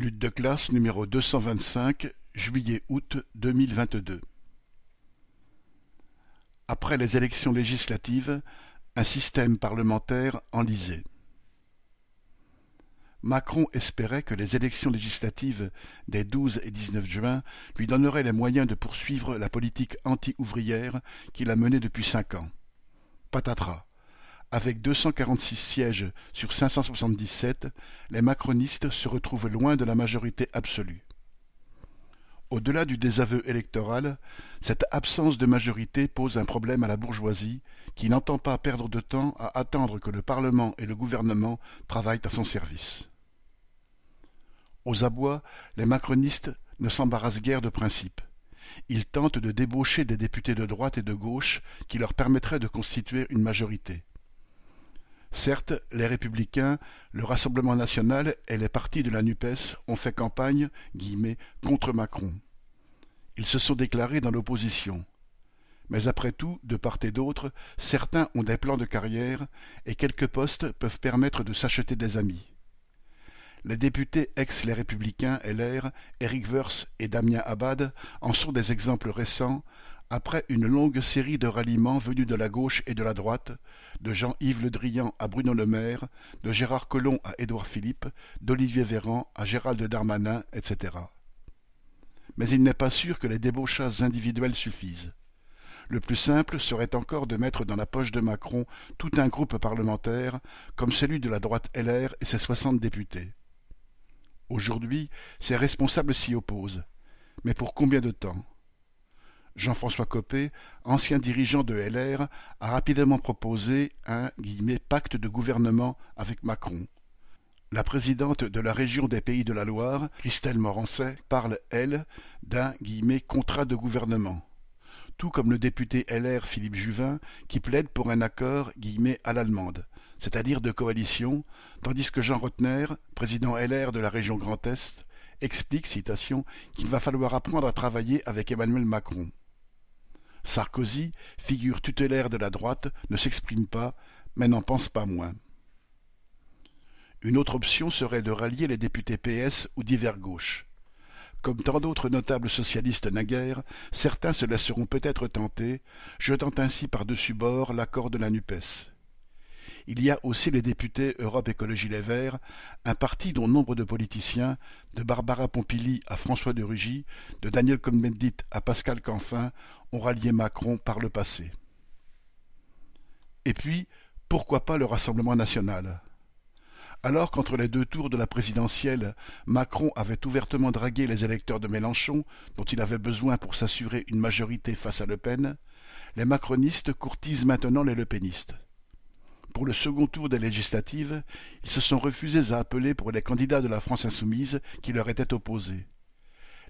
Lutte de classe numéro 225, juillet-août 2022. Après les élections législatives, un système parlementaire enlisé. Macron espérait que les élections législatives des 12 et 19 juin lui donneraient les moyens de poursuivre la politique anti-ouvrière qu'il a menée depuis 5 ans. Patatras. Avec 246 sièges sur 577, les macronistes se retrouvent loin de la majorité absolue. Au-delà du désaveu électoral, cette absence de majorité pose un problème à la bourgeoisie qui n'entend pas perdre de temps à attendre que le Parlement et le gouvernement travaillent à son service. Aux abois, les macronistes ne s'embarrassent guère de principe. Ils tentent de débaucher des députés de droite et de gauche qui leur permettraient de constituer une majorité. Certes, les Républicains, le Rassemblement National et les partis de la NUPES ont fait campagne « contre Macron ». Ils se sont déclarés dans l'opposition. Mais après tout, de part et d'autre, certains ont des plans de carrière et quelques postes peuvent permettre de s'acheter des amis. Les députés ex-les Républicains LR, Éric Woerth et Damien Abad en sont des exemples récents, après une longue série de ralliements venus de la gauche et de la droite, de Jean-Yves Le Drian à Bruno Le Maire, de Gérard Collomb à Édouard Philippe, d'Olivier Véran à Gérald Darmanin, etc. Mais il n'est pas sûr que les débauchages individuels suffisent. Le plus simple serait encore de mettre dans la poche de Macron tout un groupe parlementaire, comme celui de la droite LR et ses 60 députés. Aujourd'hui, ces responsables s'y opposent. Mais pour combien de temps ? Jean-François Copé, ancien dirigeant de LR, a rapidement proposé un « pacte de gouvernement » avec Macron. La présidente de la région des Pays de la Loire, Christelle Morançais, parle, elle, d'un « contrat de gouvernement », tout comme le député LR Philippe Juvin qui plaide pour un accord « à l'allemande », c'est-à-dire de coalition, tandis que Jean Rottner, président LR de la région Grand Est, explique, citation, qu'il va falloir apprendre à travailler avec Emmanuel Macron. Sarkozy, figure tutélaire de la droite, ne s'exprime pas, mais n'en pense pas moins. Une autre option serait de rallier les députés PS ou divers gauches. Comme tant d'autres notables socialistes naguère, certains se laisseront peut-être tenter, jetant ainsi par-dessus bord l'accord de la NUPES. Il y a aussi les députés Europe Écologie Les Verts, un parti dont nombre de politiciens, de Barbara Pompili à François de Rugy, de Daniel Cohn-Bendit à Pascal Canfin, ont rallié Macron par le passé. Et puis, pourquoi pas le Rassemblement National ? Alors qu'entre les deux tours de la présidentielle, Macron avait ouvertement dragué les électeurs de Mélenchon, dont il avait besoin pour s'assurer une majorité face à Le Pen, les macronistes courtisent maintenant les lepénistes. Pour le second tour des législatives, ils se sont refusés à appeler pour les candidats de la France insoumise qui leur étaient opposés.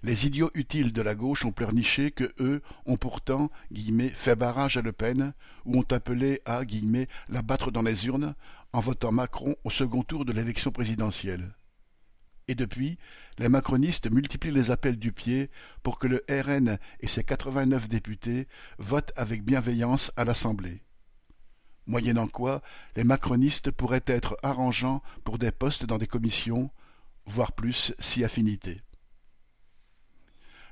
Les idiots utiles de la gauche ont pleurniché que eux ont pourtant « fait barrage à Le Pen » ou ont appelé à « l'abattre dans les urnes » en votant Macron au second tour de l'élection présidentielle. Et depuis, les macronistes multiplient les appels du pied pour que le RN et ses 89 députés votent avec bienveillance à l'Assemblée. Moyennant quoi, les macronistes pourraient être arrangeants pour des postes dans des commissions, voire plus si affinités.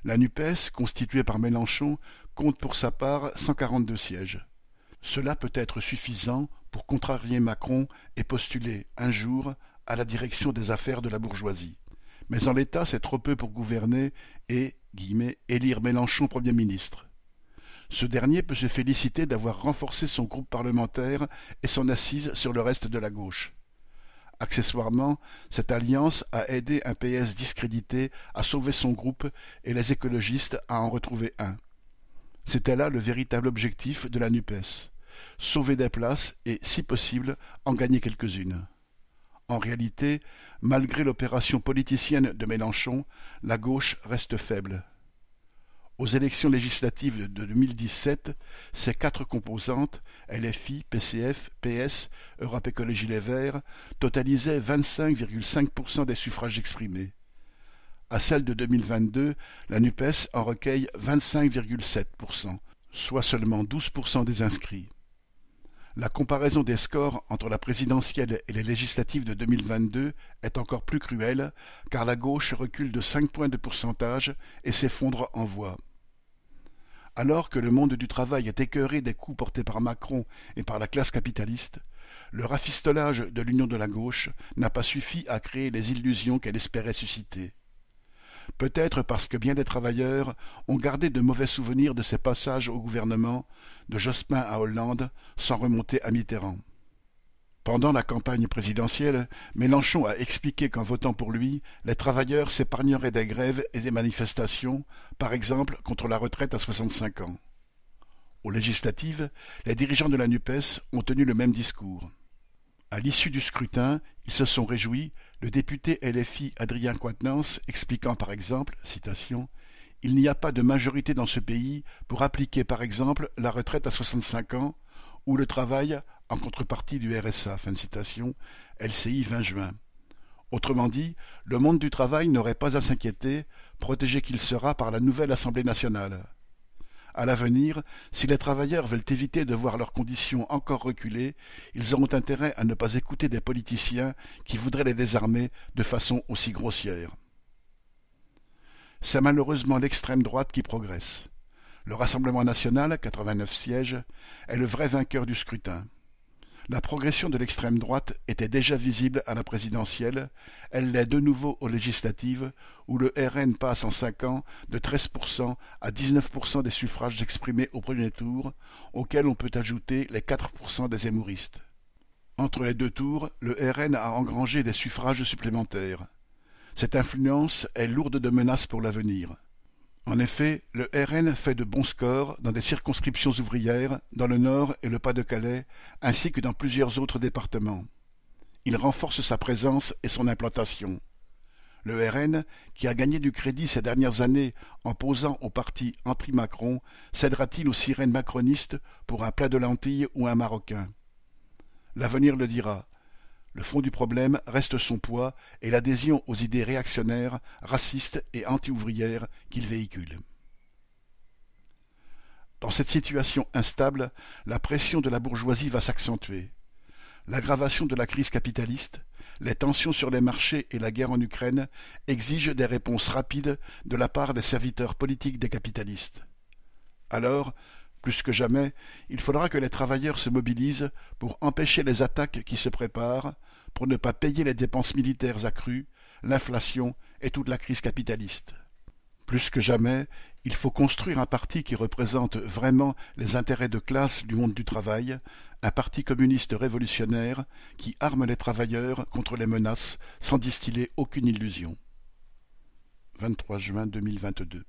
La NUPES, constituée par Mélenchon, compte pour sa part 142 sièges. Cela peut être suffisant pour contrarier Macron et postuler, un jour, à la direction des affaires de la bourgeoisie. Mais en l'état, c'est trop peu pour gouverner et « élire Mélenchon Premier ministre ». Ce dernier peut se féliciter d'avoir renforcé son groupe parlementaire et son assise sur le reste de la gauche. Accessoirement, cette alliance a aidé un PS discrédité à sauver son groupe et les écologistes à en retrouver un. C'était là le véritable objectif de la NUPES, sauver des places et, si possible, en gagner quelques-unes. En réalité, malgré l'opération politicienne de Mélenchon, la gauche reste faible. Aux élections législatives de 2017, ces 4 composantes, LFI, PCF, PS, Europe Écologie Les Verts, totalisaient 25,5% des suffrages exprimés. À celle de 2022, la NUPES en recueille 25,7%, soit seulement 12% des inscrits. La comparaison des scores entre la présidentielle et les législatives de 2022 est encore plus cruelle, car la gauche recule de 5 points de pourcentage et s'effondre en voix. Alors que le monde du travail est écœuré des coups portés par Macron et par la classe capitaliste, le rafistolage de l'union de la gauche n'a pas suffi à créer les illusions qu'elle espérait susciter. Peut-être parce que bien des travailleurs ont gardé de mauvais souvenirs de ses passages au gouvernement, de Jospin à Hollande, sans remonter à Mitterrand. Pendant la campagne présidentielle, Mélenchon a expliqué qu'en votant pour lui, les travailleurs s'épargneraient des grèves et des manifestations, par exemple contre la retraite à 65 ans. Aux législatives, les dirigeants de la NUPES ont tenu le même discours. À l'issue du scrutin, ils se sont réjouis, le député LFI Adrien Quatennens expliquant par exemple, citation, « Il n'y a pas de majorité dans ce pays pour appliquer par exemple la retraite à 65 ans ou le travail en contrepartie du RSA », fin de citation, LCI 20 juin. Autrement dit, le monde du travail n'aurait pas à s'inquiéter, protégé qu'il sera par la nouvelle Assemblée nationale. À l'avenir, si les travailleurs veulent éviter de voir leurs conditions encore reculer, ils auront intérêt à ne pas écouter des politiciens qui voudraient les désarmer de façon aussi grossière. C'est malheureusement l'extrême droite qui progresse. Le Rassemblement national, 89 sièges, est le vrai vainqueur du scrutin. La progression de l'extrême droite était déjà visible à la présidentielle, elle l'est de nouveau aux législatives, où le RN passe en 5 ans de 13% à 19% des suffrages exprimés au premier tour, auxquels on peut ajouter les 4% des émouristes. Entre les deux tours, le RN a engrangé des suffrages supplémentaires. Cette influence est lourde de menaces pour l'avenir. En effet, le RN fait de bons scores dans des circonscriptions ouvrières, dans le Nord et le Pas-de-Calais, ainsi que dans plusieurs autres départements. Il renforce sa présence et son implantation. Le RN, qui a gagné du crédit ces dernières années en posant au parti anti-Macron, cédera-t-il aux sirènes macronistes pour un plat de lentilles ou un marocain? L'avenir le dira. Le fond du problème reste son poids et l'adhésion aux idées réactionnaires, racistes et anti-ouvrières qu'il véhicule. Dans cette situation instable, la pression de la bourgeoisie va s'accentuer. L'aggravation de la crise capitaliste, les tensions sur les marchés et la guerre en Ukraine exigent des réponses rapides de la part des serviteurs politiques des capitalistes. Alors, plus que jamais, il faudra que les travailleurs se mobilisent pour empêcher les attaques qui se préparent, pour ne pas payer les dépenses militaires accrues, l'inflation et toute la crise capitaliste. Plus que jamais, il faut construire un parti qui représente vraiment les intérêts de classe du monde du travail, un parti communiste révolutionnaire qui arme les travailleurs contre les menaces sans distiller aucune illusion. 23 juin 2022.